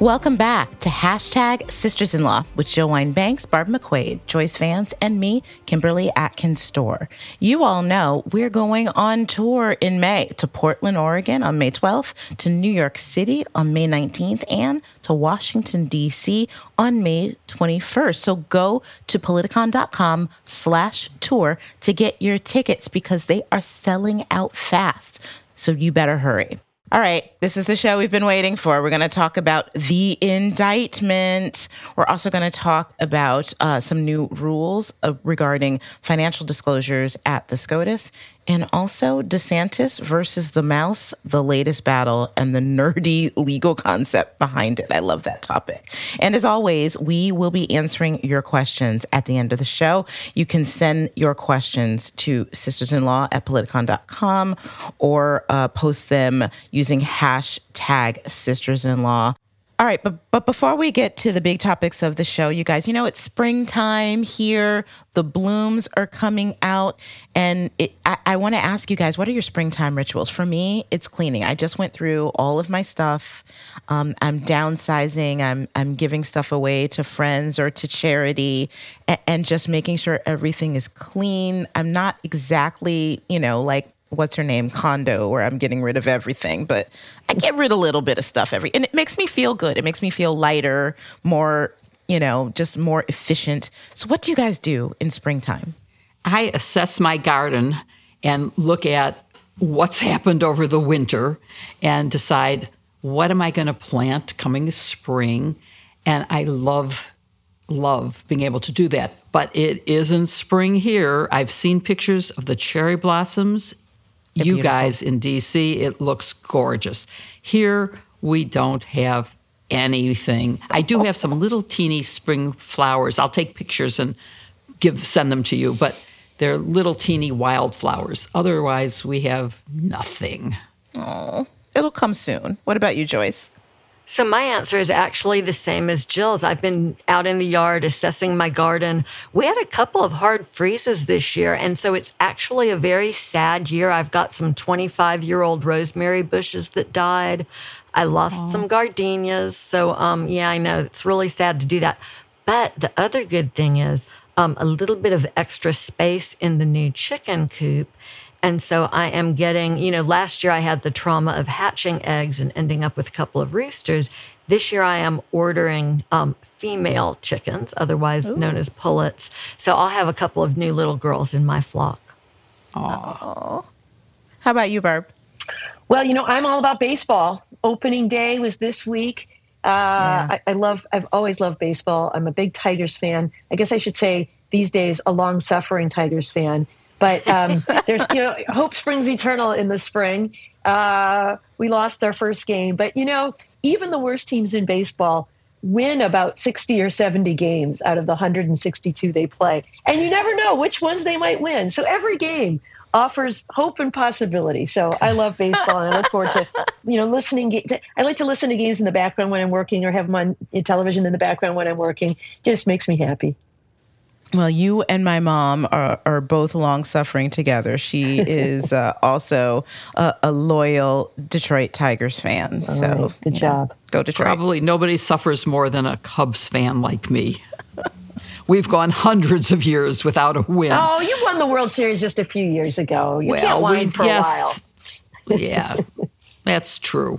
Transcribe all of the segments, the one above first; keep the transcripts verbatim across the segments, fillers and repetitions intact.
Welcome back to Hashtag Sisters-in-Law with Jill Wine-Banks, Barb McQuade, Joyce Vance, and me, Kimberly Atkins Stohr. You all know we're going on tour in May to Portland, Oregon on May twelfth, to New York City on May nineteenth, and to Washington, D C on May twenty-first. So go to politicon.com slash tour to get your tickets because they are selling out fast. So you better hurry. All right, this is the show we've been waiting for. We're going to talk about the indictment. We're also going to talk about uh, some new rules uh, regarding financial disclosures at the SCOTUS, and also DeSantis versus the mouse, the latest battle, and the nerdy legal concept behind it. I love that topic. And as always, we will be answering your questions at the end of the show. You can send your questions to sistersinlaw at politicon dot com or uh, post them using hashtag sistersinlaw. All right, but but before we get to the big topics of the show, you guys, you know, it's springtime here. The blooms are coming out. And it, I, I want to ask you guys, what are your springtime rituals? For me, it's cleaning. I just went through all of my stuff. Um, I'm downsizing. I'm I'm giving stuff away to friends or to charity and, and just making sure everything is clean. I'm not exactly, you know, like, what's her name, condo, where I'm getting rid of everything, but I get rid of a little bit of stuff every, and it makes me feel good. It makes me feel lighter, more, you know, just more efficient. So what do you guys do in springtime? I assess my garden and look at what's happened over the winter and decide, what am I going to plant coming spring? And I love, love being able to do that. But it isn't spring here. I've seen pictures of the cherry blossoms. You guys in D C, it looks gorgeous. Here, we don't have anything. I do have some little teeny spring flowers. I'll take pictures and give send them to you, but they're little teeny wildflowers. Otherwise, we have nothing. Oh, it'll come soon. What about you, Joyce? So my answer is actually the same as Jill's. I've been out in the yard assessing my garden. We had a couple of hard freezes this year, and so it's actually a very sad year. I've got some twenty-five-year-old rosemary bushes that died. I lost Aww. some gardenias. So, um, yeah, I know. It's really sad to do that. But the other good thing is um, a little bit of extra space in the new chicken coop. And so I am getting, you know, last year I had the trauma of hatching eggs and ending up with a couple of roosters. This year I am ordering um, female chickens, otherwise Ooh. known as pullets. So I'll have a couple of new little girls in my flock. Aww. How about you, Barb? Well, you know, I'm all about baseball. Opening day was this week. Uh, yeah. I, I love, I've always loved baseball. I'm a big Tigers fan. I guess I should say these days, a long-suffering Tigers fan. But um, there's, you know, hope springs eternal in the spring. Uh, we lost our first game. But, you know, even the worst teams in baseball win about sixty or seventy games out of the one hundred sixty-two they play. And you never know which ones they might win. So every game offers hope and possibility. So I love baseball, and I look forward to, you know, listening. I like to listen to games in the background when I'm working, or have them on television in the background when I'm working. It just makes me happy. Well, you and my mom are, are both long-suffering together. She is uh, also a, a loyal Detroit Tigers fan. All so right. Good job. Know, go Detroit. Probably nobody suffers more than a Cubs fan like me. We've gone hundreds of years without a win. Oh, you won the World Series just a few years ago. You well, can't whine for yes, a while. Yeah, that's true.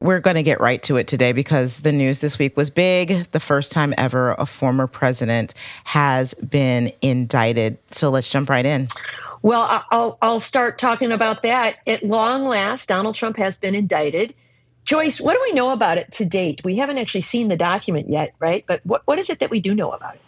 We're going to get right to it today because the news this week was big. The first time ever a former president has been indicted. So let's jump right in. Well, I'll, I'll start talking about that. At long last, Donald Trump has been indicted. Joyce, what do we know about it to date? We haven't actually seen the document yet, right? But what, what is it that we do know about it?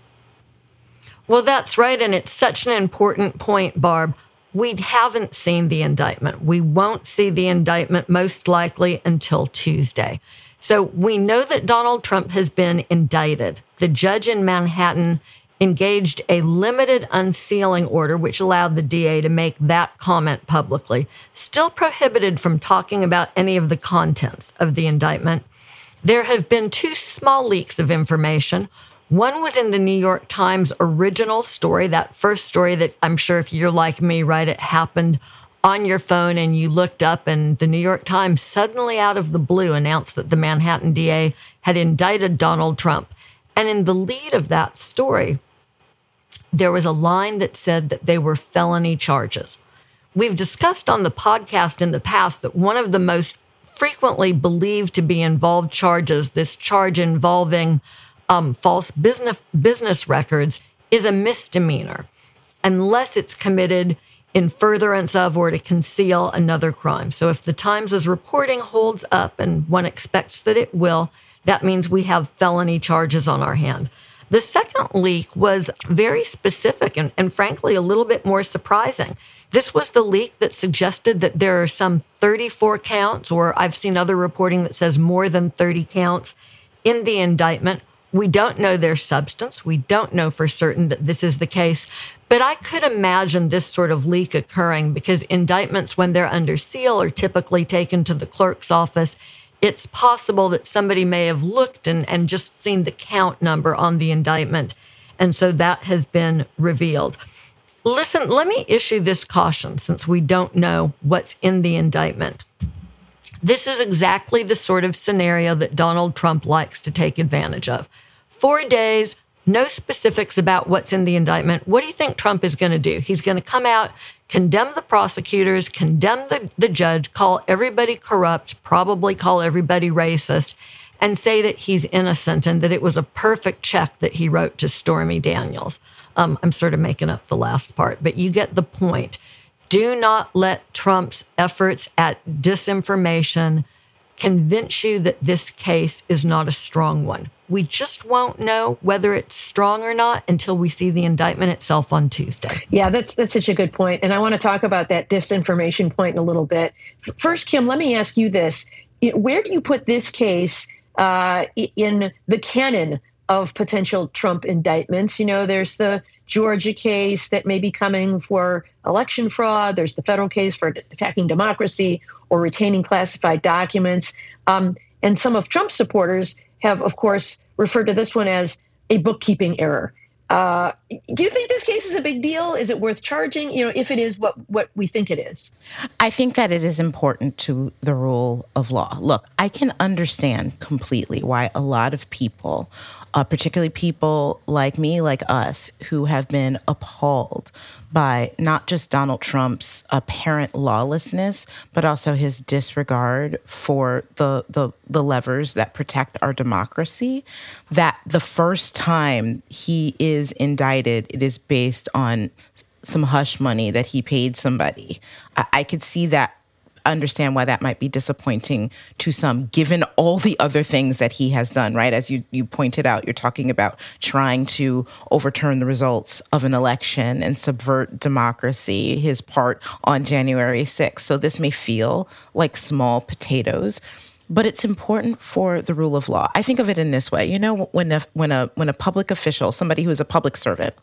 Well, that's right. And it's such an important point, Barb. We haven't seen the indictment. We won't see the indictment most likely until Tuesday. So we know that Donald Trump has been indicted. The judge in Manhattan engaged a limited unsealing order, which allowed the D A to make that comment publicly, still prohibited from talking about any of the contents of the indictment. There have been two small leaks of information. One was in the New York Times original story, that first story that I'm sure if you're like me, right, it happened on your phone and you looked up and the New York Times suddenly out of the blue announced that the Manhattan D A had indicted Donald Trump. And in the lead of that story, there was a line that said that they were felony charges. We've discussed on the podcast in the past that one of the most frequently believed to be involved charges, this charge involving Um, false business business records, is a misdemeanor unless it's committed in furtherance of or to conceal another crime. So if the Times' reporting holds up, and one expects that it will, that means we have felony charges on our hand. The second leak was very specific and, and frankly, a little bit more surprising. This was the leak that suggested that there are some thirty-four counts, or I've seen other reporting that says more than thirty counts in the indictment. We don't know their substance. We don't know for certain that this is the case. But I could imagine this sort of leak occurring because indictments, when they're under seal, are typically taken to the clerk's office. It's possible that somebody may have looked and, and just seen the count number on the indictment. And so that has been revealed. Listen, let me issue this caution since we don't know what's in the indictment. This is exactly the sort of scenario that Donald Trump likes to take advantage of. Four days, no specifics about what's in the indictment. What do you think Trump is going to do? He's going to come out, condemn the prosecutors, condemn the, the judge, call everybody corrupt, probably call everybody racist, and say that he's innocent and that it was a perfect check that he wrote to Stormy Daniels. Um, I'm sort of making up the last part, but you get the point. Do not let Trump's efforts at disinformation convince you that this case is not a strong one. We just won't know whether it's strong or not until we see the indictment itself on Tuesday. Yeah, that's that's such a good point. And I want to talk about that disinformation point in a little bit. First, Kim, let me ask you this. where do you put this case uh, in the canon of potential Trump indictments? You know, there's the Georgia case that may be coming for election fraud. There's the federal case for attacking democracy or retaining classified documents. Um, and some of Trump's supporters have, of course, referred to this one as a bookkeeping error. Uh, do you think this case is a big deal? Is it worth charging? You know, if it is what, what we think it is. I think that it is important to the rule of law. Look, I can understand completely why a lot of people, uh, particularly people like me, like us, who have been appalled by not just Donald Trump's apparent lawlessness, but also his disregard for the, the, the levers that protect our democracy, that the first time he is is indicted, it is based on some hush money that he paid somebody. I, I could see that, understand why that might be disappointing to some, given all the other things that he has done, right? As you, you pointed out, you're talking about trying to overturn the results of an election and subvert democracy, his part on January sixth. So this may feel like small potatoes, but it's important for the rule of law. I think of it in this way. You know, when a, when a, when a public official, somebody who is a public servant,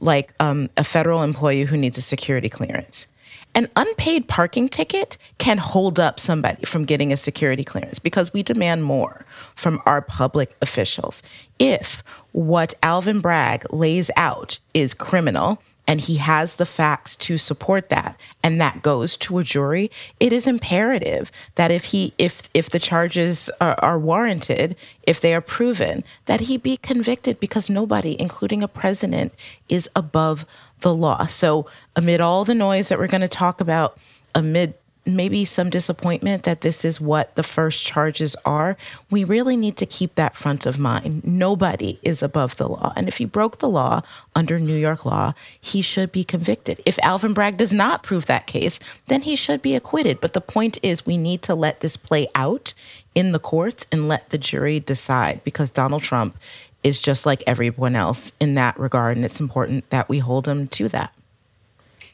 like um, a federal employee who needs a security clearance, an unpaid parking ticket can hold up somebody from getting a security clearance because we demand more from our public officials. If what Alvin Bragg lays out is criminal, and he has the facts to support that, and that goes to a jury, it is imperative that if he, if if the charges are, are warranted, if they are proven, that he be convicted, because nobody, including a president, is above the law. So amid all the noise that we're going to talk about, amid maybe some disappointment that this is what the first charges are, we really need to keep that front of mind. Nobody is above the law. And if he broke the law under New York law, he should be convicted. If Alvin Bragg does not prove that case, then he should be acquitted. But the point is, we need to let this play out in the courts and let the jury decide, because Donald Trump is just like everyone else in that regard. And it's important that we hold him to that.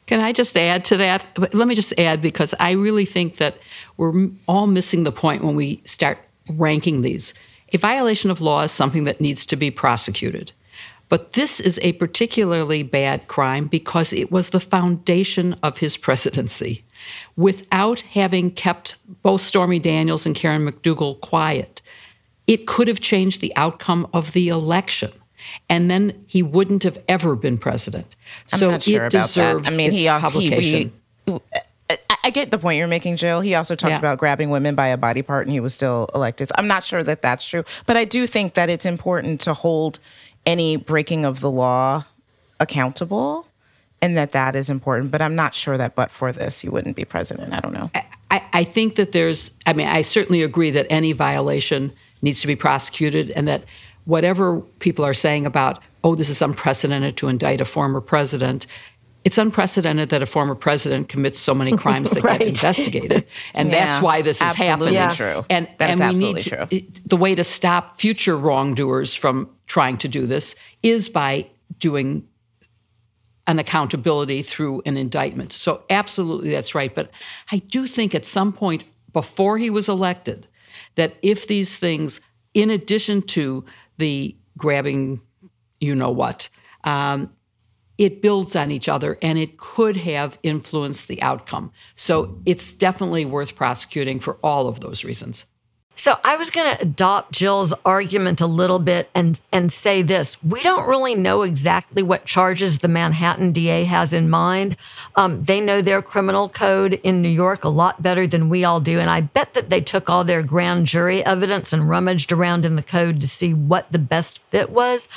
Can I just add to that? Let me just add, because I really think that we're all missing the point when we start ranking these. A violation of law is something that needs to be prosecuted. But this is a particularly bad crime because it was the foundation of his presidency. Without having kept both Stormy Daniels and Karen McDougal quiet, it could have changed the outcome of the election. And then he wouldn't have ever been president. I'm so not sure it about deserves that. I mean, he also he, he, I get the point you're making, Jill. He also talked yeah. about grabbing women by a body part, and he was still elected. So I'm not sure that that's true, but I do think that it's important to hold any breaking of the law accountable, and that that is important. But I'm not sure that, but for this, he wouldn't be president. I don't know. I, I think that there's. I mean, I certainly agree that any violation needs to be prosecuted, and that. Whatever people are saying about, oh, this is unprecedented to indict a former president, it's unprecedented that a former president commits so many crimes that right. get investigated. And yeah, that's why this is happening. Yeah. True. And, and we need to, true. the way to stop future wrongdoers from trying to do this is by doing an accountability through an indictment. So absolutely, that's right. But I do think at some point before he was elected, that if these things, in addition to the grabbing, you know what, um, it builds on each other, and it could have influenced the outcome. So it's definitely worth prosecuting for all of those reasons. So I was going to adopt Jill's argument a little bit and, and say this. We don't really know exactly what charges the Manhattan D A has in mind. Um, they know their criminal code in New York a lot better than we all do. And I bet that they took all their grand jury evidence and rummaged around in the code to see what the best fit was.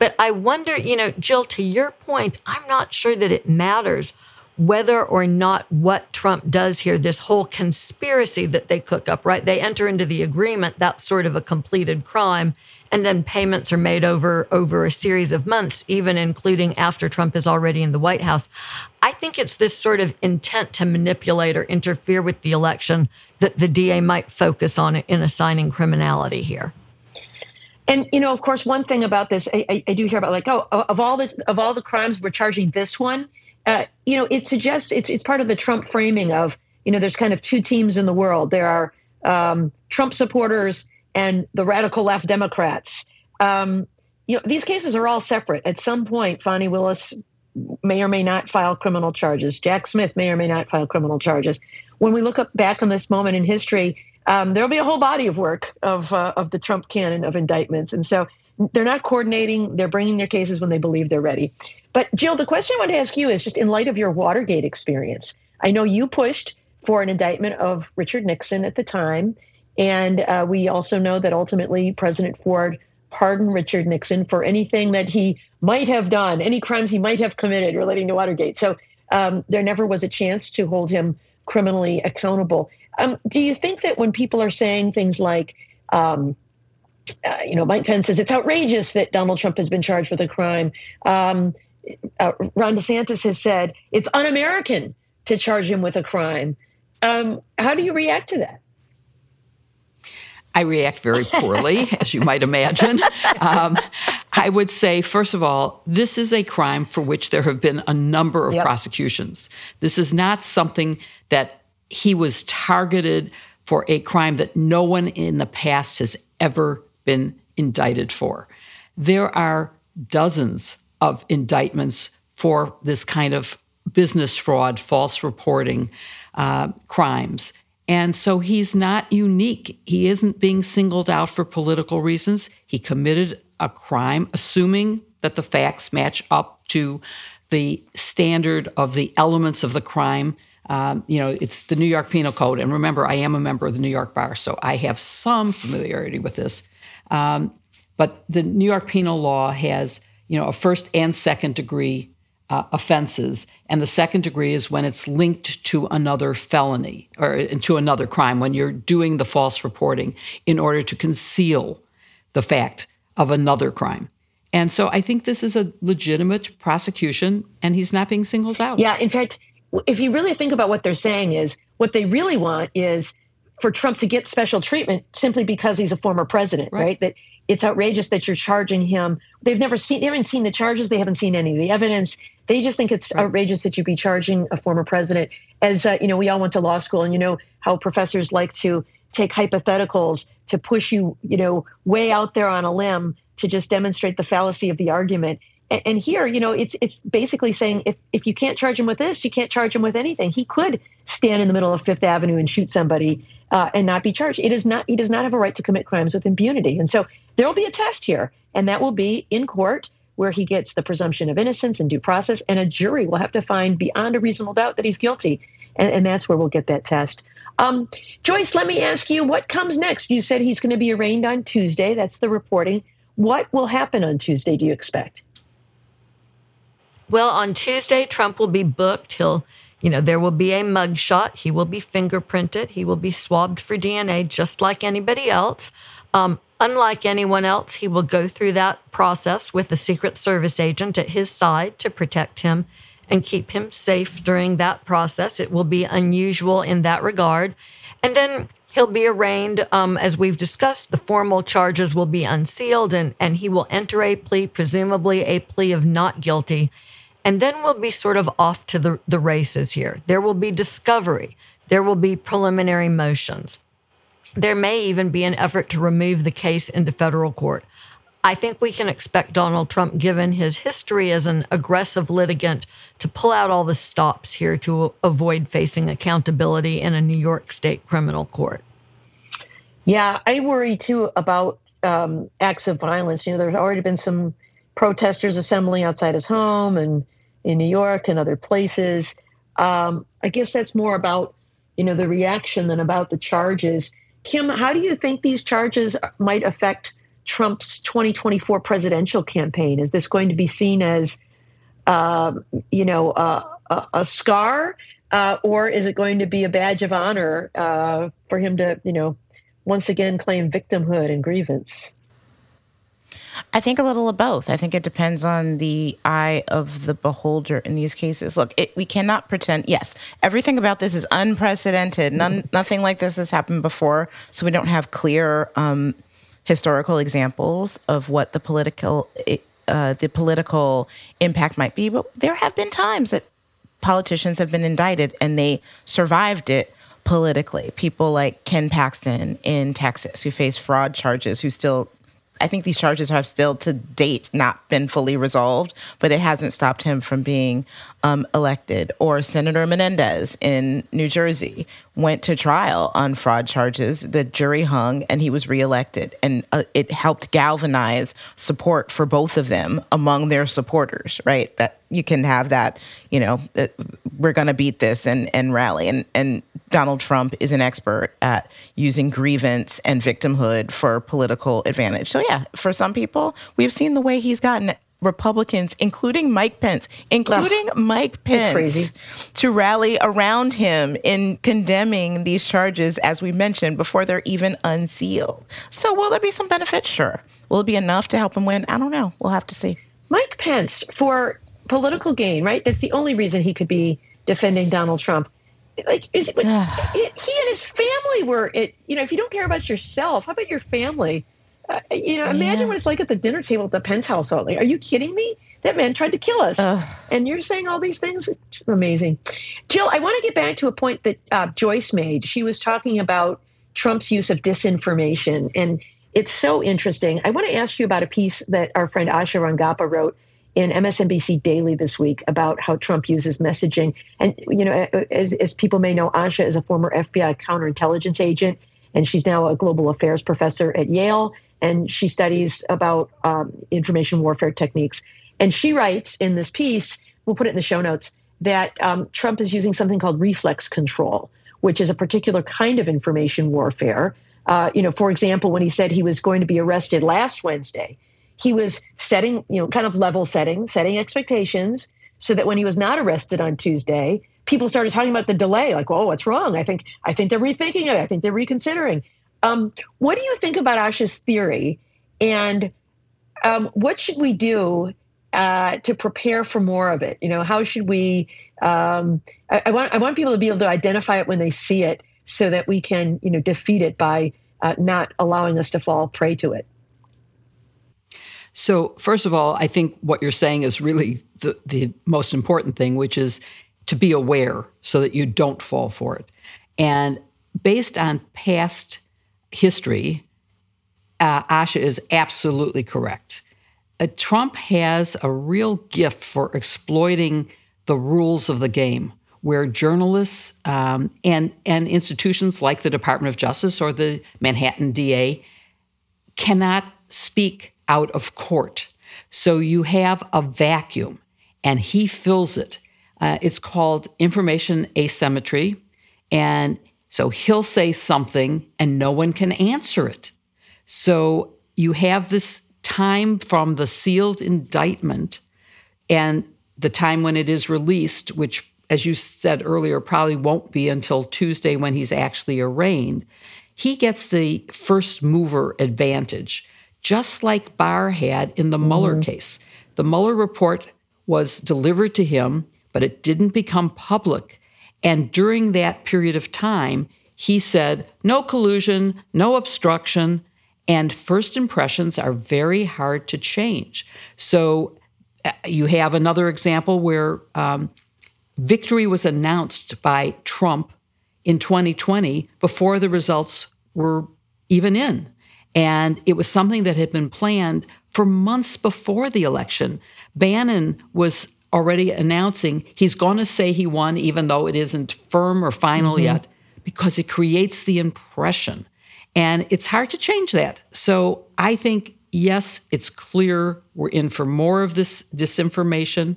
But I wonder, you know, Jill, to your point, I'm not sure that it matters whether or not what Trump does here, this whole conspiracy that they cook up, right? They enter into the agreement, that's sort of a completed crime, and then payments are made over, over a series of months, even including after Trump is already in the White House. I think it's this sort of intent to manipulate or interfere with the election that the D A might focus on in assigning criminality here. And, you know, of course, one thing about this, I, I, I do hear about like, oh, of all this, of all the crimes, we're charging this one. Uh, you know, it suggests it's, it's part of the Trump framing of, you know, there's kind of two teams in the world. There are um, Trump supporters and the radical left Democrats. Um, you know, these cases are all separate. At some point, Fannie Willis may or may not file criminal charges. Jack Smith may or may not file criminal charges. When we look up back on this moment in history, um, there'll be a whole body of work of uh, of the Trump canon of indictments. And so they're not coordinating. They're bringing their cases when they believe they're ready. But Jill, the question I want to ask you is just in light of your Watergate experience, I know you pushed for an indictment of Richard Nixon at the time. And uh, we also know that ultimately President Ford pardoned Richard Nixon for anything that he might have done, any crimes he might have committed relating to Watergate. So um, there never was a chance to hold him criminally accountable. Um, do you think that when people are saying things like, um, uh, you know, Mike Pence says it's outrageous that Donald Trump has been charged with a crime. Um, uh, Ron DeSantis has said it's un-American to charge him with a crime. Um, how do you react to that? I react very poorly, as you might imagine. Um, I would say, first of all, this is a crime for which there have been a number of yep. prosecutions. This is not something that he was targeted for, a crime that no one in the past has ever been indicted for. There are dozens of indictments for this kind of business fraud, false reporting, uh, crimes. And so he's not unique. He isn't being singled out for political reasons. He committed a crime, assuming that the facts match up to the standard of the elements of the crime. Um, you know, it's the New York Penal Code. And remember, I am a member of the New York Bar, so I have some familiarity with this. Um, but the New York Penal Law has, you know, a first and second degree Uh, offenses. And the second degree is when it's linked to another felony or to another crime, when you're doing the false reporting in order to conceal the fact of another crime. And so I think this is a legitimate prosecution and he's not being singled out. Yeah. In fact, if you really think about what they're saying is what they really want is for Trump to get special treatment simply because he's a former president, right? right? That it's outrageous that you're charging him. They've never seen, they haven't seen the charges. They haven't seen any of the evidence. They just think it's right. outrageous that you be charging a former president. As uh, you know, we all went to law school, and you know how professors like to take hypotheticals to push you, you know, way out there on a limb to just demonstrate the fallacy of the argument. And, and here, you know, it's it's basically saying if if you can't charge him with this, you can't charge him with anything. He could stand in the middle of Fifth Avenue and shoot somebody. Uh, and not be charged. It is not. He does not have a right to commit crimes with impunity. And so there will be a test here, and that will be in court where he gets the presumption of innocence and due process, and a jury will have to find beyond a reasonable doubt that he's guilty. And, and that's where we'll get that test. Um, Joyce, let me ask you, what comes next? You said he's going to be arraigned on Tuesday. That's the reporting. What will happen on Tuesday, do you expect? Well, on Tuesday, Trump will be booked. He'll You know, there will be a mugshot. He will be fingerprinted. He will be swabbed for D N A just like anybody else. Um, unlike anyone else, he will go through that process with a Secret Service agent at his side to protect him and keep him safe during that process. It will be unusual in that regard. And then he'll be arraigned. Um, as we've discussed, the formal charges will be unsealed and, and he will enter a plea, presumably a plea of not guilty. And then we'll be sort of off to the, the races here. There will be discovery. There will be preliminary motions. There may even be an effort to remove the case into federal court. I think we can expect Donald Trump, given his history as an aggressive litigant, to pull out all the stops here to avoid facing accountability in a New York state criminal court. Yeah, I worry too about um, acts of violence. You know, there's already been some protesters assembling outside his home and in New York and other places. Um, I guess that's more about, you know, the reaction than about the charges. Kim, how do you think these charges might affect Trump's twenty twenty-four presidential campaign? Is this going to be seen as, uh, you know, uh, a, a scar, uh, or is it going to be a badge of honor uh, for him to, you know, once again claim victimhood and grievance? I think a little of both. I think it depends on the eye of the beholder in these cases. Look, it, we cannot pretend, yes, everything about this is unprecedented. None, nothing like this has happened before. So we don't have clear um, historical examples of what the political uh, the political impact might be. But there have been times that politicians have been indicted and they survived it politically. People like Ken Paxton in Texas, who faced fraud charges, who still, I think these charges have still to date not been fully resolved, but it hasn't stopped him from being um, elected. Or Senator Menendez in New Jersey went to trial on fraud charges. The jury hung and he was reelected. And uh, it helped galvanize support for both of them among their supporters, right? That you can have that, you know, that we're going to beat this and, and rally. And, and Donald Trump is an expert at using grievance and victimhood for political advantage. So yeah, for some people, we've seen the way he's gotten Republicans, including Mike Pence, including Ugh. Mike Pence, crazy. to rally around him in condemning these charges, as we mentioned, before they're even unsealed. So will there be some benefit? Sure. Will it be enough to help him win? I don't know. We'll have to see. Mike Pence, for political gain, right? That's the only reason he could be defending Donald Trump. Like, is it, like he and his family were, it, you know, if you don't care about yourself, how about your family? Uh, you know, imagine yeah. what it's like at the dinner table at the Pence household. Like, are you kidding me? That man tried to kill us. Ugh. And you're saying all these things? It's amazing. Jill, I want to get back to a point that uh, Joyce made. She was talking about Trump's use of disinformation. And it's so interesting. I want to ask you about a piece that our friend Asha Rangappa wrote in M S N B C Daily this week about how Trump uses messaging. And, you know, as, as people may know, Asha is a former F B I counterintelligence agent, and she's now a global affairs professor at Yale. And she studies about um, information warfare techniques. And she writes in this piece, we'll put it in the show notes, that um, Trump is using something called reflex control, which is a particular kind of information warfare. Uh, you know, for example, when he said he was going to be arrested last Wednesday, he was setting, you know, kind of level setting, setting expectations so that when he was not arrested on Tuesday, people started talking about the delay, like, oh, what's wrong? I think I think they're rethinking it. I think they're reconsidering. Um, what do you think about Asha's theory? And um, what should we do uh, to prepare for more of it? You know, how should we, um, I, I want I want people to be able to identify it when they see it so that we can, you know, defeat it by uh, not allowing us to fall prey to it. So first of all, I think what you're saying is really the, the most important thing, which is to be aware so that you don't fall for it. And based on past history, uh, Asha is absolutely correct. Uh, Trump has a real gift for exploiting the rules of the game, where journalists um, and, and institutions like the Department of Justice or the Manhattan D A cannot speak out of court. So you have a vacuum, and he fills it. Uh, it's called information asymmetry. And so he'll say something and no one can answer it. So you have this time from the sealed indictment and the time when it is released, which, as you said earlier, probably won't be until Tuesday when he's actually arraigned. He gets the first mover advantage, just like Barr had in the mm-hmm. Mueller case. The Mueller report was delivered to him, but it didn't become public. And during that period of time, he said, no collusion, no obstruction, and first impressions are very hard to change. So uh, you have another example where um, victory was announced by Trump in twenty twenty before the results were even in. And it was something that had been planned for months before the election. Bannon was already announcing he's going to say he won, even though it isn't firm or final mm-hmm. yet, because it creates the impression. And it's hard to change that. So I think, yes, it's clear we're in for more of this disinformation.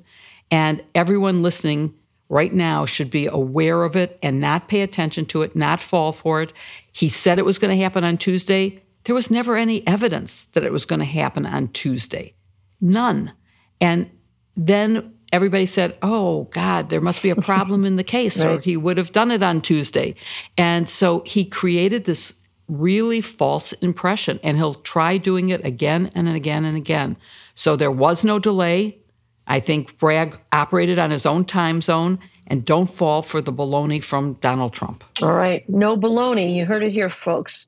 And everyone listening right now should be aware of it and not pay attention to it, not fall for it. He said it was going to happen on Tuesday. There was never any evidence that it was going to happen on Tuesday. None. And then everybody said, oh, God, there must be a problem in the case, right, or he would have done it on Tuesday. And so he created this really false impression, and he'll try doing it again and again and again. So there was no delay. I think Bragg operated on his own time zone, and don't fall for the baloney from Donald Trump. All right. No baloney. You heard it here, folks.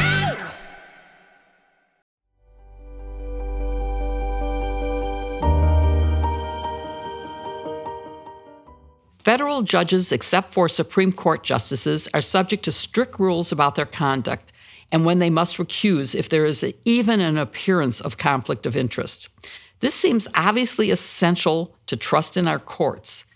Federal judges, except for Supreme Court justices, are subject to strict rules about their conduct and when they must recuse if there is even an appearance of conflict of interest. This seems obviously essential to trust in our courts.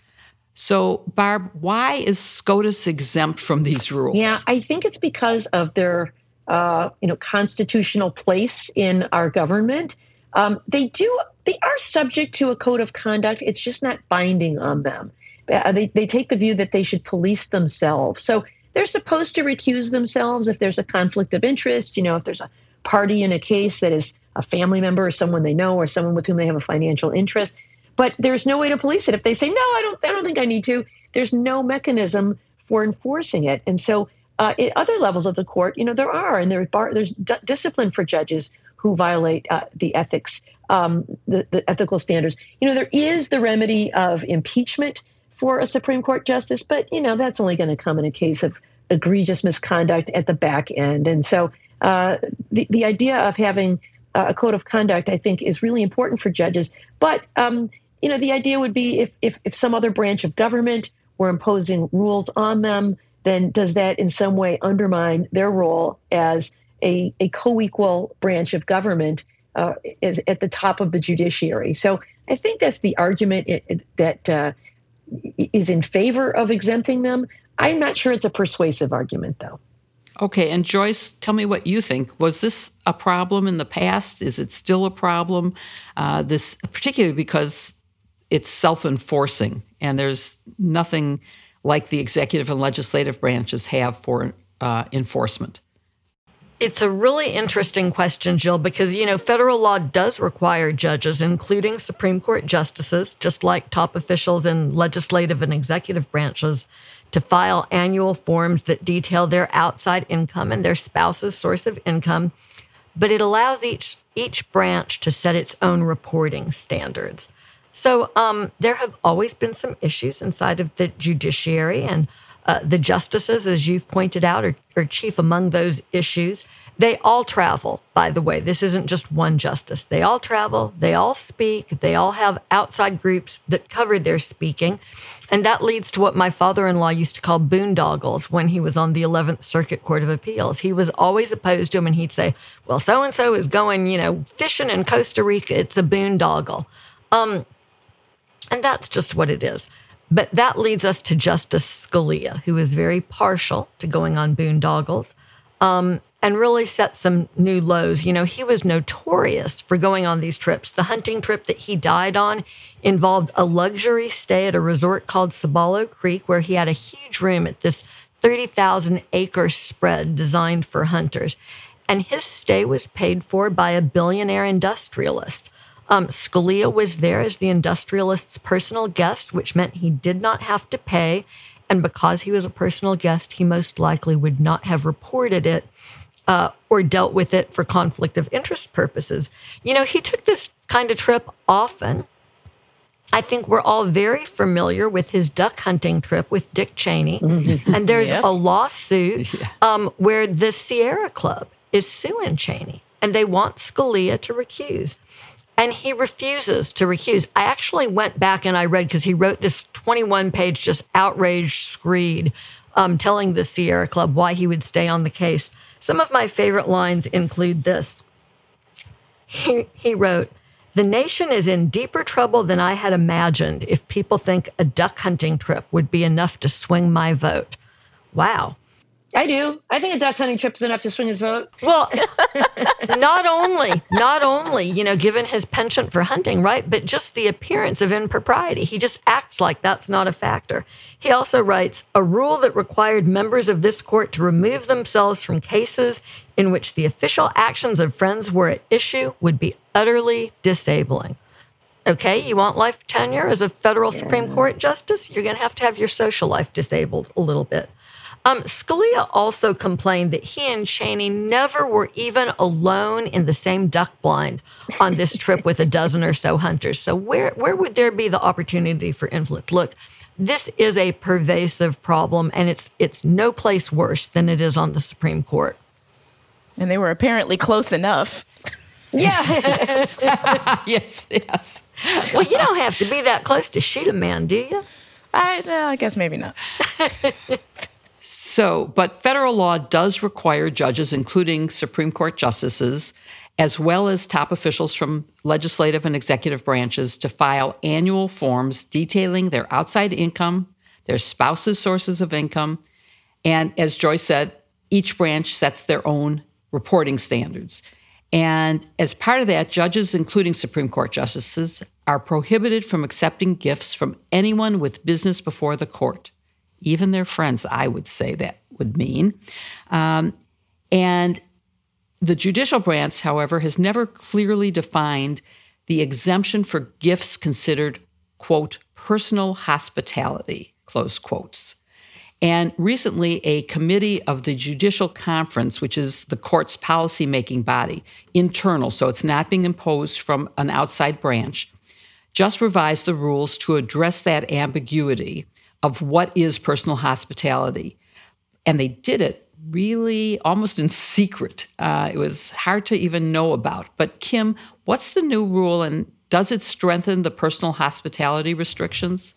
So, Barb, why is SCOTUS exempt from these rules? Yeah, I think it's because of their uh, you know, constitutional place in our government. Um, they do, they are subject to a code of conduct. It's just not binding on them. Uh, they, they take the view that they should police themselves. So they're supposed to recuse themselves if there's a conflict of interest, you know, if there's a party in a case that is a family member or someone they know or someone with whom they have a financial interest. But there's no way to police it. If they say, no, I don't I don't think I need to, there's no mechanism for enforcing it. And so uh, at other levels of the court, you know, there are, and there bar, there's d- discipline for judges who violate uh, the ethics, um, the, the ethical standards. You know, there is the remedy of impeachment for a Supreme Court justice, but, you know, that's only going to come in a case of egregious misconduct at the back end. And so uh, the, the idea of having a code of conduct, I think, is really important for judges. But, um, you know, the idea would be if, if, if some other branch of government were imposing rules on them, then does that in some way undermine their role as a, a co-equal branch of government uh, at, at the top of the judiciary? So I think that's the argument it, it, that... Uh, is in favor of exempting them. I'm not sure it's a persuasive argument, though. Okay, and Joyce, tell me what you think. Was this a problem in the past? Is it still a problem? Uh, this, particularly because it's self-enforcing, and there's nothing like the executive and legislative branches have for uh, enforcement. It's a really interesting question, Jill, because, you know, federal law does require judges, including Supreme Court justices, just like top officials in legislative and executive branches, to file annual forms that detail their outside income and their spouse's source of income. But it allows each each branch to set its own reporting standards. So um, there have always been some issues inside of the judiciary, and Uh, the justices, as you've pointed out, are, are chief among those issues. They all travel, by the way. This isn't just one justice. They all travel. They all speak. They all have outside groups that cover their speaking. And that leads to what my father-in-law used to call boondoggles when he was on the eleventh Circuit Court of Appeals. He was always opposed to him, and he'd say, well, so-and-so is going, you know, fishing in Costa Rica. It's a boondoggle. Um, and that's just what it is. But that leads us to Justice Scalia, who is very partial to going on boondoggles um, and really set some new lows. You know, he was notorious for going on these trips. The hunting trip that he died on involved a luxury stay at a resort called Sabalo Creek, where he had a huge room at this thirty thousand acre spread designed for hunters. And his stay was paid for by a billionaire industrialist. Um, Scalia was there as the industrialist's personal guest, which meant he did not have to pay. And because he was a personal guest, he most likely would not have reported it uh, or dealt with it for conflict of interest purposes. You know, he took this kind of trip often. I think we're all very familiar with his duck hunting trip with Dick Cheney. And there's yeah. a lawsuit um, where the Sierra Club is suing Cheney, and they want Scalia to recuse. And he refuses to recuse. I actually went back and I read, because he wrote this twenty-one page just outraged screed um, telling the Sierra Club why he would stay on the case. Some of my favorite lines include this. He, he wrote, The nation is in deeper trouble than I had imagined if people think a duck hunting trip would be enough to swing my vote. Wow. I do. I think a duck hunting trip is enough to swing his vote. Well, not only, not only, you know, given his penchant for hunting, right? But just the appearance of impropriety. He just acts like that's not a factor. He also writes, a rule that required members of this court to remove themselves from cases in which the official actions of friends were at issue would be utterly disabling. Okay, you want life tenure as a federal yeah. Supreme Court justice? You're going to have to have your social life disabled a little bit. Um, Scalia also complained that he and Cheney never were even alone in the same duck blind on this trip with a dozen or so hunters. So where, where would there be the opportunity for influence? Look, this is a pervasive problem, and it's it's no place worse than it is on the Supreme Court. And they were apparently close enough. Yeah. yes, yes. Well, you don't have to be that close to shoot a man, do you? I, no, I guess maybe not. So, but federal law does require judges, including Supreme Court justices, as well as top officials from legislative and executive branches, to file annual forms detailing their outside income, their spouse's sources of income, and as Joyce said, each branch sets their own reporting standards. And as part of that, judges, including Supreme Court justices, are prohibited from accepting gifts from anyone with business before the court. Even their friends, I would say that would mean. Um, and the judicial branch, however, has never clearly defined the exemption for gifts considered, quote, personal hospitality, close quotes. And recently, a committee of the Judicial Conference, which is the court's policymaking body, internal, so it's not being imposed from an outside branch, just revised the rules to address that ambiguity of what is personal hospitality. And they did it really almost in secret. Uh, it was hard to even know about. But Kim, what's the new rule, and does it strengthen the personal hospitality restrictions?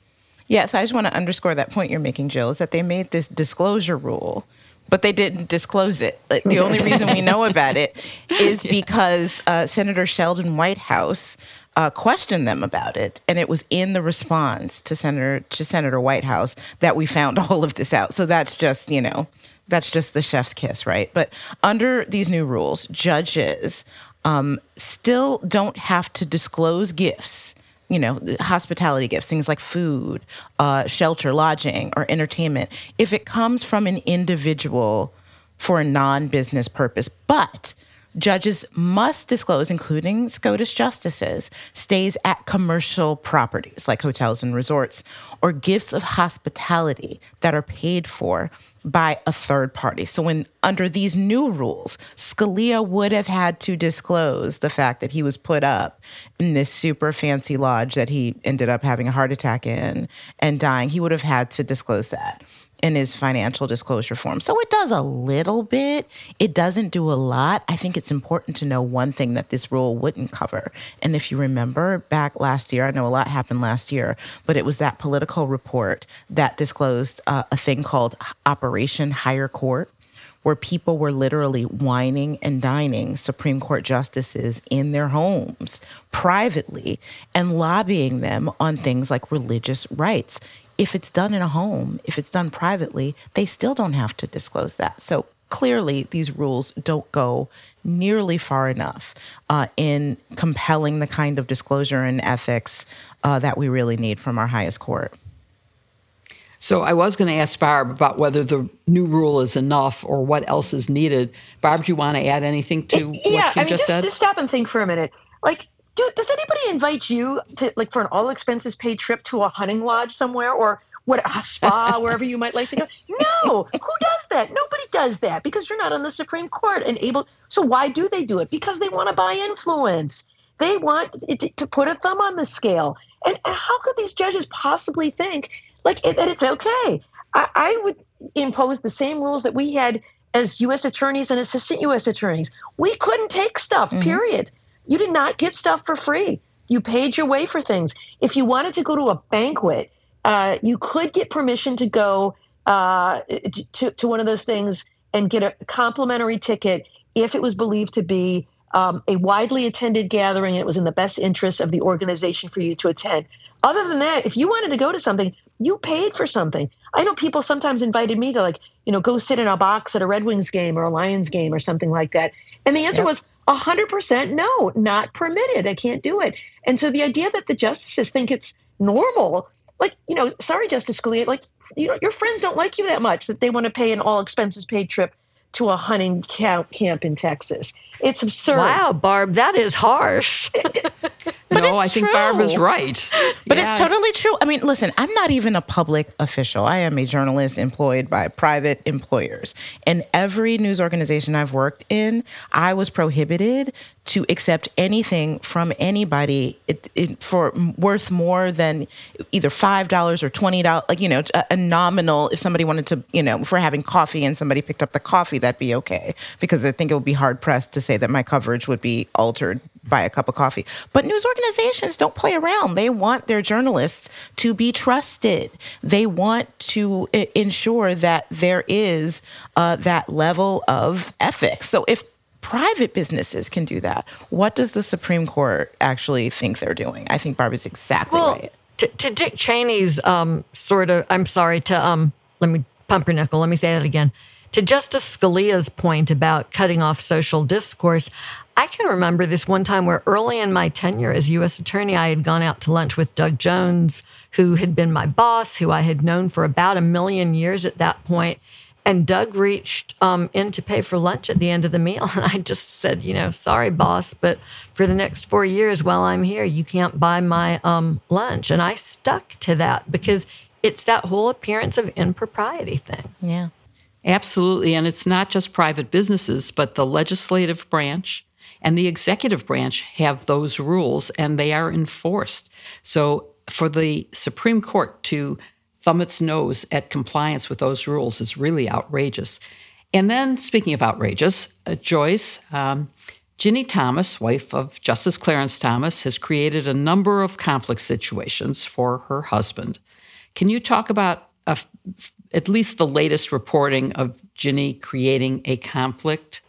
Yes, I just want to underscore that point you're making, Jill, is that they made this disclosure rule, but they didn't disclose it. Like, the only reason we know about it is yeah. because uh, Senator Sheldon Whitehouse Uh, questioned them about it, and it was in the response to Senator to Senator Whitehouse that we found all of this out. So that's just, you know, that's just the chef's kiss, right? But under these new rules, judges um, still don't have to disclose gifts, you know, hospitality gifts, things like food, uh, shelter, lodging, or entertainment, if it comes from an individual for a non-business purpose. But judges must disclose, including SCOTUS justices, stays at commercial properties like hotels and resorts, or gifts of hospitality that are paid for by a third party. So when under these new rules, Scalia would have had to disclose the fact that he was put up in this super fancy lodge that he ended up having a heart attack in and dying. He would have had to disclose that in his financial disclosure form. So it does a little bit. It doesn't do a lot. I think it's important to know one thing that this rule wouldn't cover. And if you remember back last year, I know a lot happened last year, but it was that Politico report that disclosed uh, a thing called Operation Higher Court, where people were literally whining and dining Supreme Court justices in their homes privately and lobbying them on things like religious rights. If it's done in a home, if it's done privately, they still don't have to disclose that. So clearly, these rules don't go nearly far enough uh, in compelling the kind of disclosure and ethics uh, that we really need from our highest court. So I was going to ask Barb about whether the new rule is enough or what else is needed. Barb, do you want to add anything to it, what yeah, Kim I mean, just, just said? Just stop and think for a minute. Like, Do, does anybody invite you to, like, for an all-expenses-paid trip to a hunting lodge somewhere or what a spa, wherever you might like to go? No! Who does that? Nobody does that because you're not on the Supreme Court and able... So why do they do it? Because they want to buy influence. They want it to put a thumb on the scale. And, and how could these judges possibly think, like, that it's okay? I, I would impose the same rules that we had as U S attorneys and assistant U S attorneys. We couldn't take stuff, mm-hmm. period. You did not get stuff for free. You paid your way for things. If you wanted to go to a banquet, uh, you could get permission to go uh, to, to one of those things and get a complimentary ticket if it was believed to be um, a widely attended gathering. It was in the best interest of the organization for you to attend. Other than that, if you wanted to go to something, you paid for something. I know people sometimes invited me to, like, you know, go sit in a box at a Red Wings game or a Lions game or something like that. And the answer yep. was one hundred percent no, not permitted. I can't do it. And so the idea that the justices think it's normal, like, you know, sorry, Justice Scalia, like, you know, your friends don't like you that much that they want to pay an all expenses paid trip to a hunting camp in Texas. It's absurd. Wow, Barb, that is harsh. but no, I think true. Barb is right. But yeah. It's totally true. I mean, listen, I'm not even a public official. I am a journalist employed by private employers. And every news organization I've worked in, I was prohibited to accept anything from anybody it, it, for worth more than either five dollars or twenty dollars, like, you know, a, a nominal. If somebody wanted to, you know, if we're having coffee and somebody picked up the coffee, that'd be okay, because I think it would be hard pressed to say that my coverage would be altered by a cup of coffee. But news organizations don't play around. They want their journalists to be trusted. They want to I- ensure that there is uh, that level of ethics. So if private businesses can do that, what does the Supreme Court actually think they're doing? I think Barb is exactly well, right. To, to Dick Cheney's um, sort of, I'm sorry, to, um, let me, Pumpernickel, let me say that again. To Justice Scalia's point about cutting off social discourse, I can remember this one time where early in my tenure as U S attorney, I had gone out to lunch with Doug Jones, who had been my boss, who I had known for about a million years at that point. And Doug reached um, in to pay for lunch at the end of the meal. And I just said, you know, sorry, boss, but for the next four years while I'm here, you can't buy my um, lunch. And I stuck to that because it's that whole appearance of impropriety thing. Yeah. Absolutely. And it's not just private businesses, but the legislative branch and the executive branch have those rules, and they are enforced. So for the Supreme Court to thumb its nose at compliance with those rules is really outrageous. And then, speaking of outrageous, uh, Joyce, um, Ginni Thomas, wife of Justice Clarence Thomas, has created a number of conflict situations for her husband. Can you talk about a at least the latest reporting of Ginni creating a conflict?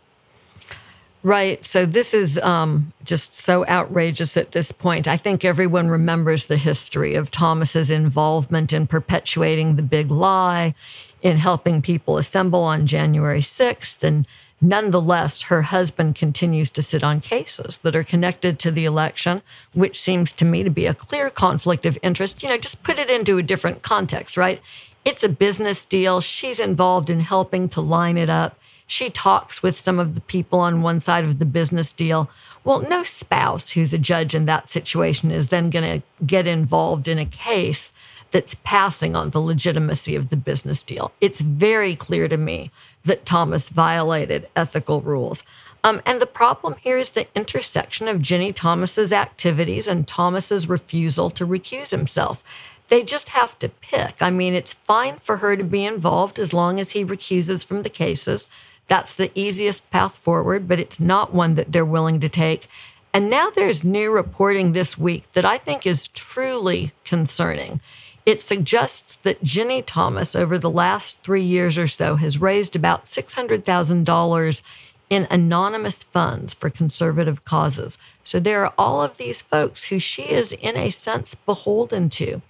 Right. So this is um, just so outrageous at this point. I think everyone remembers the history of Thomas's involvement in perpetuating the big lie, in helping people assemble on January sixth. And nonetheless, her husband continues to sit on cases that are connected to the election, which seems to me to be a clear conflict of interest. You know, just put it into a different context, right? It's a business deal. She's involved in helping to line it up. She talks with some of the people on one side of the business deal. Well, no spouse who's a judge in that situation is then going to get involved in a case that's passing on the legitimacy of the business deal. It's very clear to me that Thomas violated ethical rules. Um, and the problem here is the intersection of Ginni Thomas's activities and Thomas's refusal to recuse himself. They just have to pick. I mean, it's fine for her to be involved as long as he recuses from the cases. That's the easiest path forward, but it's not one that they're willing to take. And now there's new reporting this week that I think is truly concerning. It suggests that Ginni Thomas, over the last three years or so, has raised about six hundred thousand dollars in anonymous funds for conservative causes. So there are all of these folks who she is, in a sense, beholden to.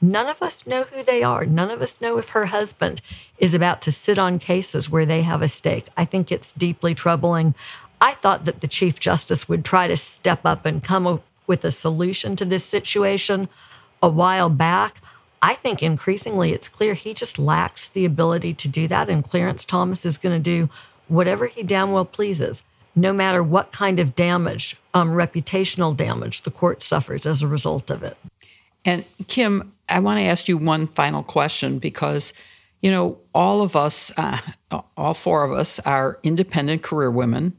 None of us know who they are. None of us know if her husband is about to sit on cases where they have a stake. I think it's deeply troubling. I thought that the Chief Justice would try to step up and come up with a solution to this situation a while back. I think increasingly it's clear he just lacks the ability to do that, and Clarence Thomas is going to do whatever he damn well pleases, no matter what kind of damage, um, reputational damage, the court suffers as a result of it. And Kim, I want to ask you one final question because, you know, all of us, uh, all four of us are independent career women.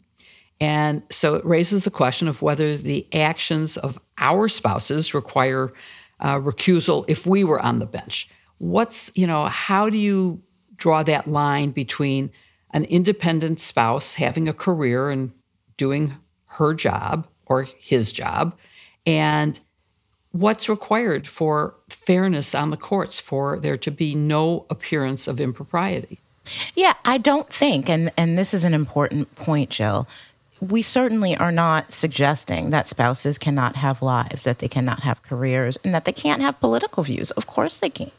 And so it raises the question of whether the actions of our spouses require uh, recusal if we were on the bench. What's, you know, how do you draw that line between an independent spouse having a career and doing her job or his job and what's required for fairness on the courts for there to be no appearance of impropriety? Yeah, I don't think, and, and this is an important point, Jill, we certainly are not suggesting that spouses cannot have lives, that they cannot have careers, and that they can't have political views. Of course they can.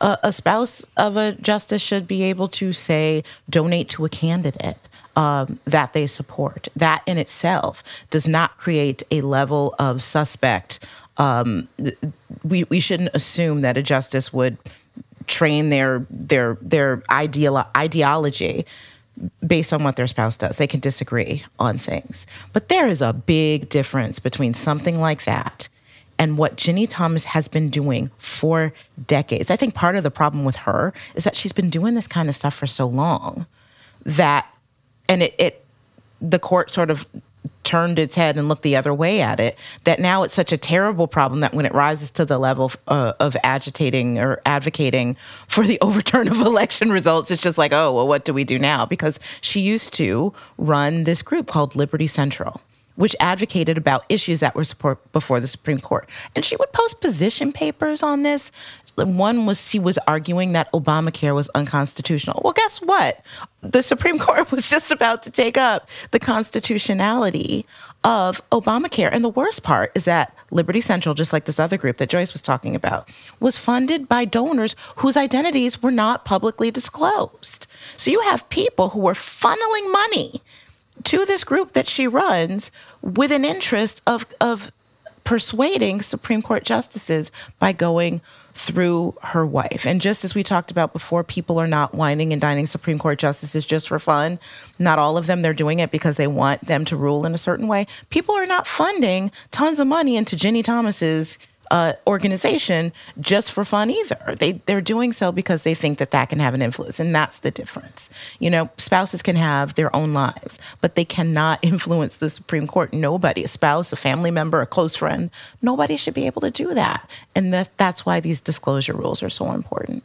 Uh, a spouse of a justice should be able to, say, donate to a candidate um, that they support. That in itself does not create a level of suspect. Um, we, we shouldn't assume that a justice would train their their their ideolo- ideology based on what their spouse does. They can disagree on things. But there is a big difference between something like that and what Ginni Thomas has been doing for decades. I think part of the problem with her is that she's been doing this kind of stuff for so long that, and it, it the court sort of turned its head and looked the other way at it, that now it's such a terrible problem that when it rises to the level uh, of agitating or advocating for the overturn of election results, it's just like, oh, well, what do we do now? Because she used to run this group called Liberty Central, which advocated about issues that were support before the Supreme Court. And she would post position papers on this. One was she was arguing that Obamacare was unconstitutional. Well, guess what? The Supreme Court was just about to take up the constitutionality of Obamacare. And the worst part is that Liberty Central, just like this other group that Joyce was talking about, was funded by donors whose identities were not publicly disclosed. So you have people who were funneling money to this group that she runs with an interest of of persuading Supreme Court justices by going through her wife. And just as we talked about before, people are not whining and dining Supreme Court justices just for fun. Not all of them. They're doing it because they want them to rule in a certain way. People are not funding tons of money into Ginni Thomas's Uh, organization just for fun either. They, they're doing so because they think that that can have an influence. And that's the difference. You know, spouses can have their own lives, but they cannot influence the Supreme Court. Nobody, a spouse, a family member, a close friend, nobody should be able to do that. And that, that's why these disclosure rules are so important.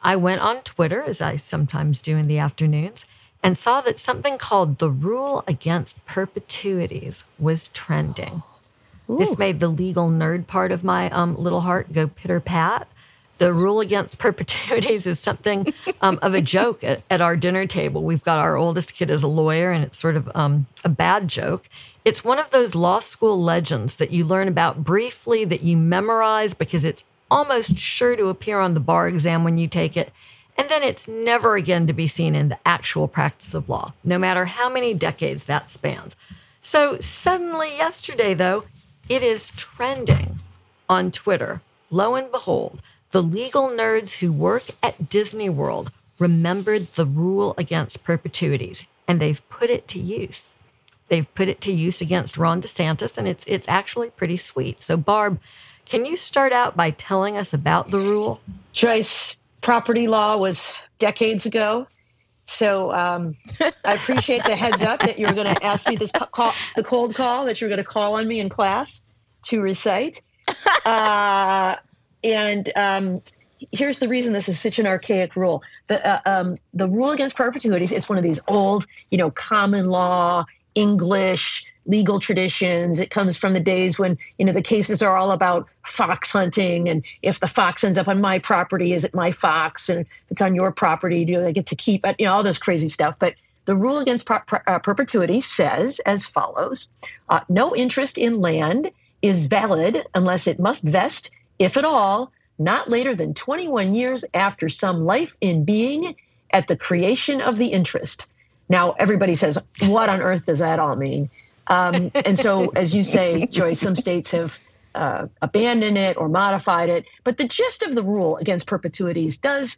I went on Twitter, as I sometimes do in the afternoons, and saw that something called the Rule Against Perpetuities was trending. Ooh. This made the legal nerd part of my um, little heart go pitter-pat. The Rule Against Perpetuities is something um, of a joke at, at our dinner table. We've got our oldest kid as a lawyer, and it's sort of um, a bad joke. It's one of those law school legends that you learn about briefly, that you memorize because it's almost sure to appear on the bar exam when you take it. And then it's never again to be seen in the actual practice of law, no matter how many decades that spans. So suddenly yesterday, though, it is trending on Twitter. Lo and behold, the legal nerds who work at Disney World remembered the Rule Against Perpetuities, and they've put it to use. They've put it to use against Ron DeSantis, and it's it's actually pretty sweet. So, Barb, can you start out by telling us about the rule? Joyce, property law was decades ago, so um, I appreciate the heads up that you're going to ask me this call, the cold call that you're going to call on me in class to recite. Uh, and um, here's the reason this is such an archaic rule: the uh, um, the Rule Against Perpetuities. It's one of these old, you know, common law English legal traditions. It comes from the days when, you know, the cases are all about fox hunting. And if the fox ends up on my property, is it my fox? And if it's on your property, do they get to keep it? You know, all this crazy stuff. But the Rule Against per- per- uh, Perpetuity says as follows, uh, no interest in land is valid unless it must vest, if at all, not later than twenty-one years after some life in being at the creation of the interest. Now, everybody says, what on earth does that all mean? Um, and so, as you say, Joyce, some states have uh, abandoned it or modified it. But the gist of the Rule Against Perpetuities does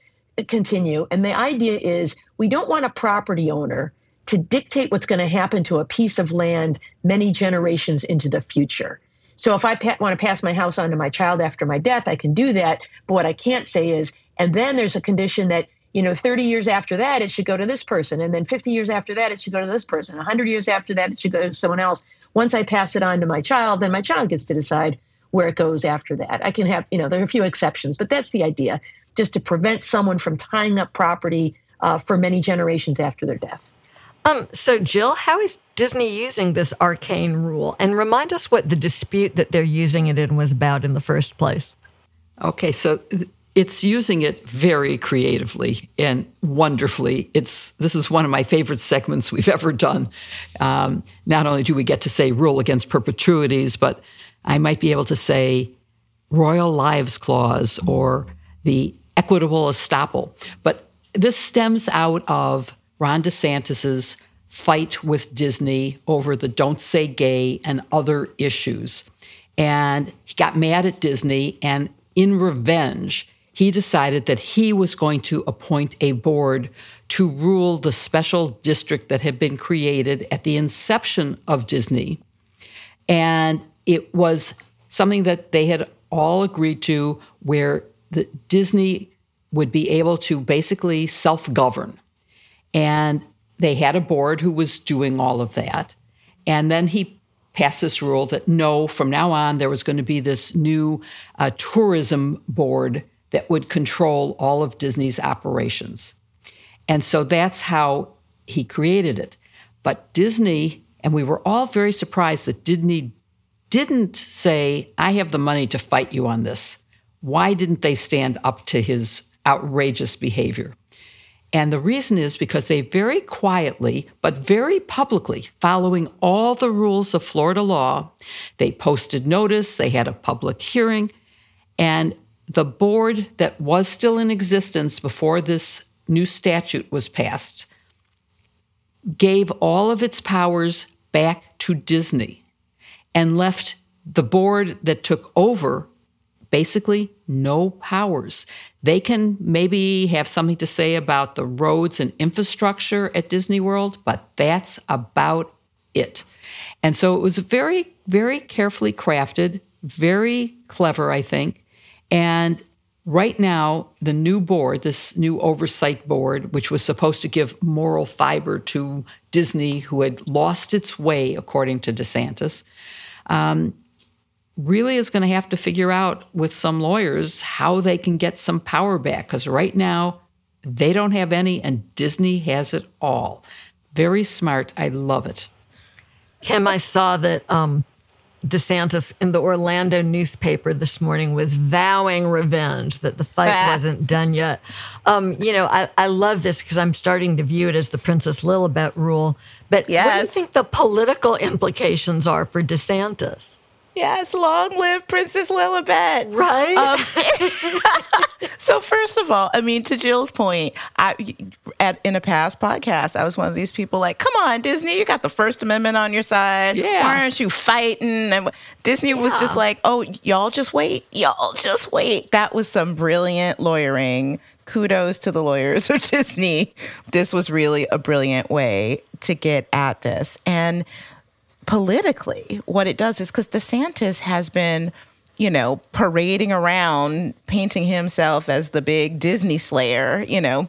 continue. And the idea is we don't want a property owner to dictate what's going to happen to a piece of land many generations into the future. So if I pa- want to pass my house on to my child after my death, I can do that. But what I can't say is, and then there's a condition that, you know, thirty years after that, it should go to this person. And then fifty years after that, it should go to this person. one hundred years after that, it should go to someone else. Once I pass it on to my child, then my child gets to decide where it goes after that. I can have, you know, there are a few exceptions, but that's the idea, just to prevent someone from tying up property uh, for many generations after their death. Um, so, Jill, how is Disney using this arcane rule? And remind us what the dispute that they're using it in was about in the first place. Okay, so Th- It's using it very creatively and wonderfully. It's this is one of my favorite segments we've ever done. Um, not only do we get to say Rule Against Perpetuities, but I might be able to say Royal Lives Clause or the Equitable Estoppel. But this stems out of Ron DeSantis's fight with Disney over the Don't Say Gay and other issues. And he got mad at Disney, and in revenge, he decided that he was going to appoint a board to rule the special district that had been created at the inception of Disney. And it was something that they had all agreed to, where the Disney would be able to basically self-govern. And they had a board who was doing all of that. And then he passed this rule that no, from now on, there was going to be this new uh, tourism board that would control all of Disney's operations. And so that's how he created it. But Disney, and we were all very surprised that Disney didn't say, I have the money to fight you on this. Why didn't they stand up to his outrageous behavior? And the reason is because they very quietly, but very publicly, following all the rules of Florida law, they posted notice, they had a public hearing, and the board that was still in existence before this new statute was passed gave all of its powers back to Disney and left the board that took over basically no powers. They can maybe have something to say about the roads and infrastructure at Disney World, but that's about it. And so it was very, very carefully crafted, very clever, I think. And right now, the new board, this new oversight board, which was supposed to give moral fiber to Disney, who had lost its way, according to DeSantis, um, really is going to have to figure out with some lawyers how they can get some power back, because right now, they don't have any, and Disney has it all. Very smart. I love it. Kim, I saw that Um DeSantis in the Orlando newspaper this morning was vowing revenge, that the fight ah. wasn't done yet. Um, you know, I, I love this because I'm starting to view it as the Princess Lilibet rule. But yes. What do you think the political implications are for DeSantis? Yes, long live Princess Lilibet. Right? Um, so first of all, I mean, to Jill's point, I, at, in a past podcast, I was one of these people like, come on, Disney, you got the First Amendment on your side. Yeah. Why aren't you fighting? And Disney yeah. was just like, oh, y'all just wait. Y'all just wait. That was some brilliant lawyering. Kudos to the lawyers of Disney. This was really a brilliant way to get at this. And politically, what it does is, because DeSantis has been, you know, parading around, painting himself as the big Disney slayer, you know,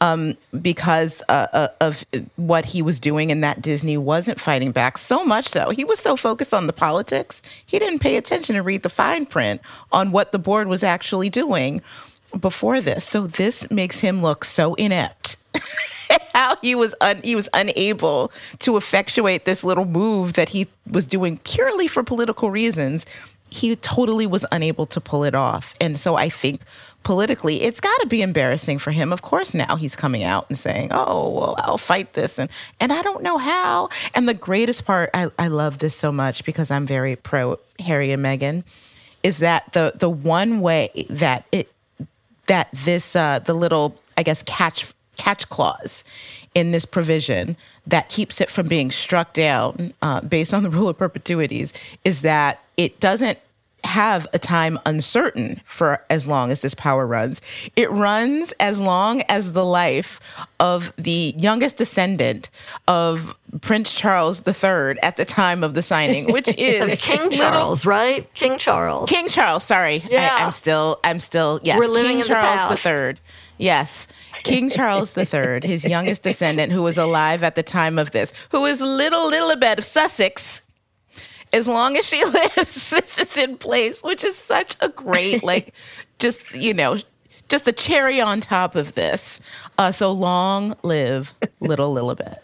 um, because uh, of what he was doing and that Disney wasn't fighting back. So much so, he was so focused on the politics, he didn't pay attention to read the fine print on what the board was actually doing before this. So this makes him look so inept at how he was un, he was unable to effectuate this little move that he was doing purely for political reasons. He totally was unable to pull it off. And so I think politically, it's got to be embarrassing for him. Of course, now he's coming out and saying, oh, well, I'll fight this. And and I don't know how. And the greatest part, I, I love this so much because I'm very pro Harry and Meghan, is that the the one way that it that this, uh, the little, I guess, catch catch clause in this provision that keeps it from being struck down uh, based on the rule of perpetuities is that it doesn't have a time uncertain for as long as this power runs. It runs as long as the life of the youngest descendant of Prince Charles the third at the time of the signing, which is King little, Charles, right? King Charles. King Charles, sorry. Yeah. I, I'm still, I'm still, yes. We're living King in Charles the the third. Yes. King Charles the third, his youngest descendant who was alive at the time of this, who is little Lilibet of Sussex. As long as she lives, this is in place, which is such a great, like, just, you know, just a cherry on top of this. Uh, so long live little Lilibet.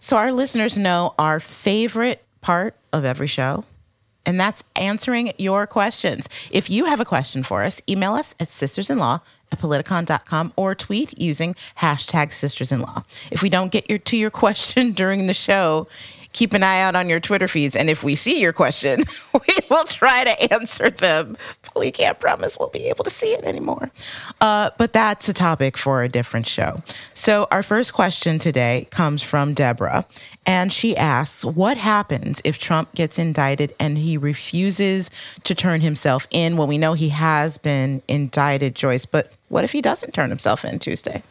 So our listeners know our favorite part of every show, and that's answering your questions. If you have a question for us, email us at sistersinlaw at politicon dot com or tweet using hashtag sistersinlaw. If we don't get your, to your question during the show, keep an eye out on your Twitter feeds. And if we see your question, we will try to answer them. But we can't promise we'll be able to see it anymore. Uh, but that's a topic for a different show. So our first question today comes from Deborah. And she asks, what happens if Trump gets indicted and he refuses to turn himself in? Well, we know he has been indicted, Joyce. But what if he doesn't turn himself in Tuesday?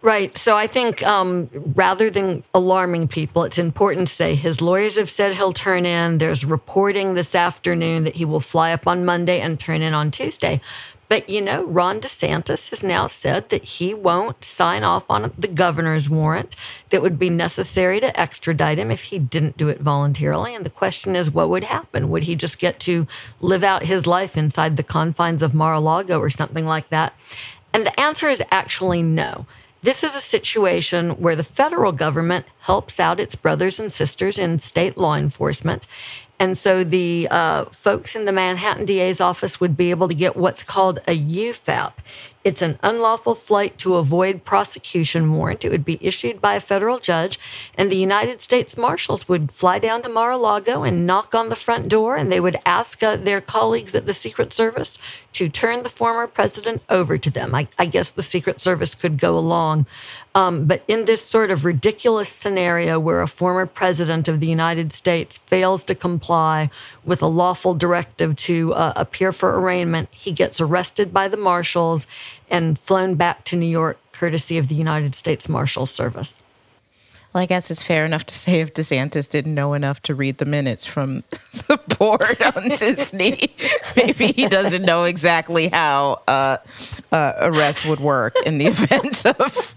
Right. So I think um, rather than alarming people, it's important to say his lawyers have said he'll turn in. There's reporting this afternoon that he will fly up on Monday and turn in on Tuesday. But, you know, Ron DeSantis has now said that he won't sign off on the governor's warrant that would be necessary to extradite him if he didn't do it voluntarily. And the question is, what would happen? Would he just get to live out his life inside the confines of Mar-a-Lago or something like that? And the answer is actually no. This is a situation where the federal government helps out its brothers and sisters in state law enforcement. And so the uh, folks in the Manhattan D A's office would be able to get what's called a U FAP. It's an unlawful flight to avoid prosecution warrant. It would be issued by a federal judge, and the United States Marshals would fly down to Mar-a-Lago and knock on the front door, and they would ask uh, their colleagues at the Secret Service to turn the former president over to them. I, I guess the Secret Service could go along. Um, but in this sort of ridiculous scenario where a former president of the United States fails to comply with a lawful directive to uh, appear for arraignment, he gets arrested by the marshals and flown back to New York courtesy of the United States Marshals Service. Well, I guess it's fair enough to say if DeSantis didn't know enough to read the minutes from the board on Disney, maybe he doesn't know exactly how uh, uh, arrest would work in the event of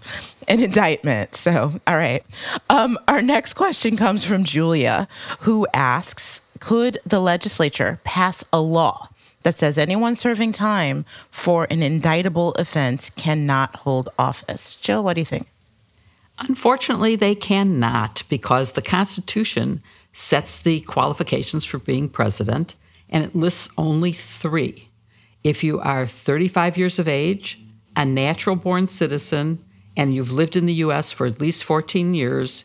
an indictment. So, all right. Um, our next question comes from Julia, who asks, could the legislature pass a law that says anyone serving time for an indictable offense cannot hold office? Jill, what do you think? Unfortunately, they cannot, because the Constitution sets the qualifications for being president, and it lists only three. If you are thirty-five years of age, a natural-born citizen, and you've lived in the U S for at least fourteen years,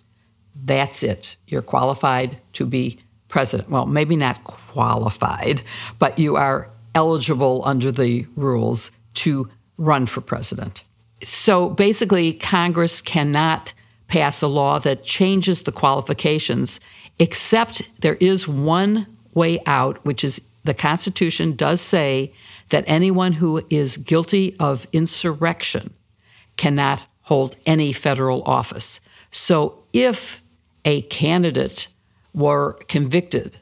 that's it. You're qualified to be president. Well, maybe not qualified, but you are eligible under the rules to run for president. So basically, Congress cannot pass a law that changes the qualifications, except there is one way out, which is the Constitution does say that anyone who is guilty of insurrection cannot hold any federal office. So if a candidate were convicted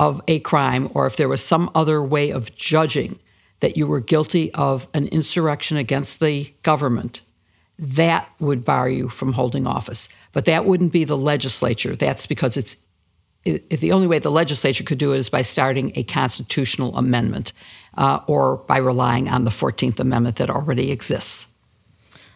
of a crime, or if there was some other way of judging that you were guilty of an insurrection against the government, that would bar you from holding office. But that wouldn't be the legislature. That's because it's it, the only way the legislature could do it is by starting a constitutional amendment uh, or by relying on the fourteenth Amendment that already exists.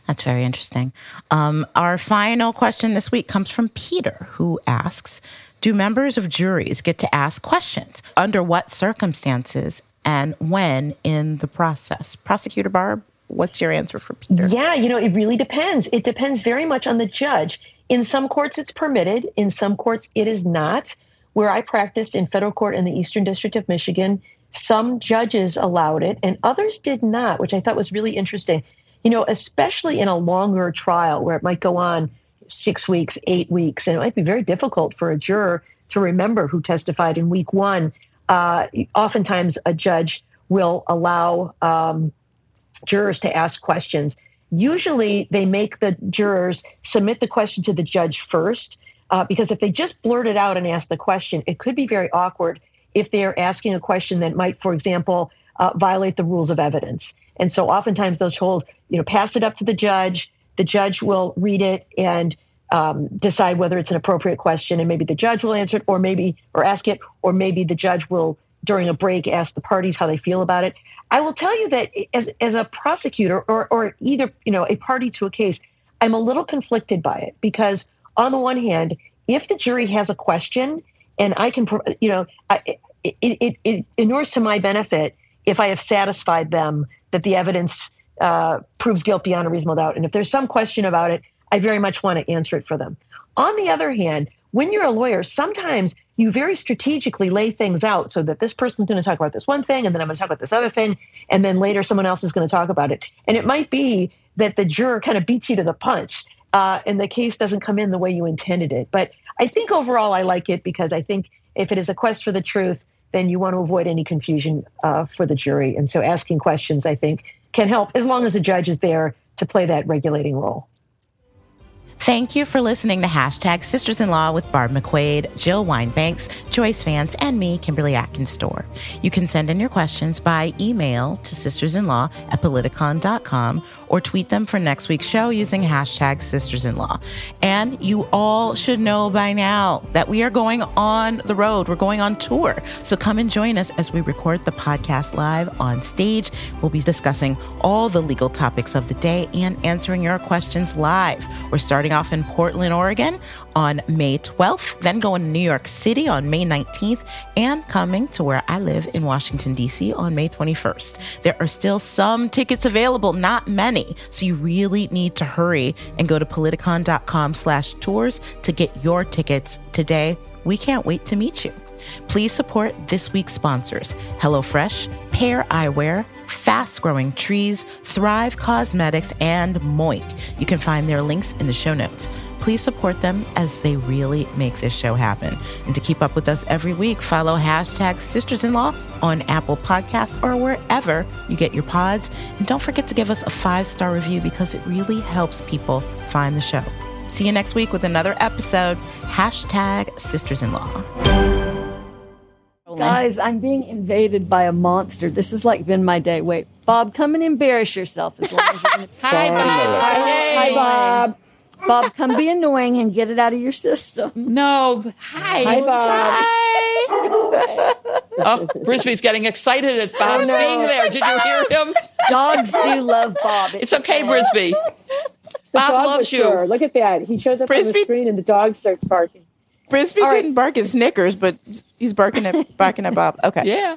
That's very interesting. Um, our final question this week comes from Peter, who asks, do members of juries get to ask questions? Under what circumstances and when in the process? Prosecutor Barb, what's your answer for Peter? Yeah, you know, it really depends. It depends very much on the judge. In some courts, it's permitted. In some courts, it is not. Where I practiced in federal court in the Eastern District of Michigan, some judges allowed it and others did not, which I thought was really interesting. You know, especially in a longer trial where it might go on six weeks, eight weeks, and it might be very difficult for a juror to remember who testified in week one. Uh, oftentimes, a judge will allow um, jurors to ask questions. Usually, they make the jurors submit the question to the judge first, uh, because if they just blurt it out and ask the question, it could be very awkward if they're asking a question that might, for example, uh, violate the rules of evidence. And so oftentimes they'll hold, you know, pass it up to the judge. The judge will read it and um, decide whether it's an appropriate question. And maybe the judge will answer it or maybe or ask it, or maybe the judge will, during a break, ask the parties how they feel about it. I will tell you that as, as a prosecutor or, or either, you know, a party to a case, I'm a little conflicted by it, because on the one hand, if the jury has a question and I can, you know, I, it, it, it inures to my benefit if I have satisfied them that the evidence uh, proves guilt beyond a reasonable doubt. And if there's some question about it, I very much want to answer it for them. On the other hand, when you're a lawyer, sometimes you very strategically lay things out so that this person's going to talk about this one thing, and then I'm going to talk about this other thing, and then later someone else is going to talk about it. And it might be that the juror kind of beats you to the punch, uh, and the case doesn't come in the way you intended it. But I think overall I like it, because I think if it is a quest for the truth, then you want to avoid any confusion uh, for the jury. And so asking questions, I think, can help, as long as the judge is there to play that regulating role. Thank you for listening to Hashtag Sisters-in-Law with Barb McQuade, Jill Wine-Banks, Joyce Vance, and me, Kimberly Atkins Stohr. You can send in your questions by email to sistersinlaw at politicon dot com or tweet them for next week's show using hashtag sistersinlaw. And you all should know by now that we are going on the road. We're going on tour. So come and join us as we record the podcast live on stage. We'll be discussing all the legal topics of the day and answering your questions live. We're starting off in Portland, Oregon on May twelfth, then going to New York City on May nineteenth, and coming to where I live in Washington, D C on May twenty-first. There are still some tickets available, not many, so you really need to hurry and go to politicon.com slash tours to get your tickets today. We can't wait to meet you. Please support this week's sponsors, HelloFresh, Pear Eyewear, Fast Growing Trees, Thrive Cosmetics, and Moik. You can find their links in the show notes. Please support them as they really make this show happen. And to keep up with us every week, follow hashtag Sisters-in-Law on Apple Podcasts or wherever you get your pods. And don't forget to give us a five-star review, because it really helps people find the show. See you next week with another episode, hashtag Sisters-in-Law. Guys, I'm being invaded by a monster. This has like been my day. Wait, Bob, come and embarrass yourself as long as you can. Hi, Bob. Hi, Bob. Bob, come be annoying and get it out of your system. No. Hi. Hi, Bob. Hi. Oh, Brisby's getting excited at Bob being there. Did you hear him? Dogs do love Bob. It's, it's okay, Brisby. Bob loves you. Sure. Look at that. He shows up Brisby on the screen and the dog starts barking. Brisby right. didn't bark at Snickers, but he's barking at barking at Bob. Okay. Yeah.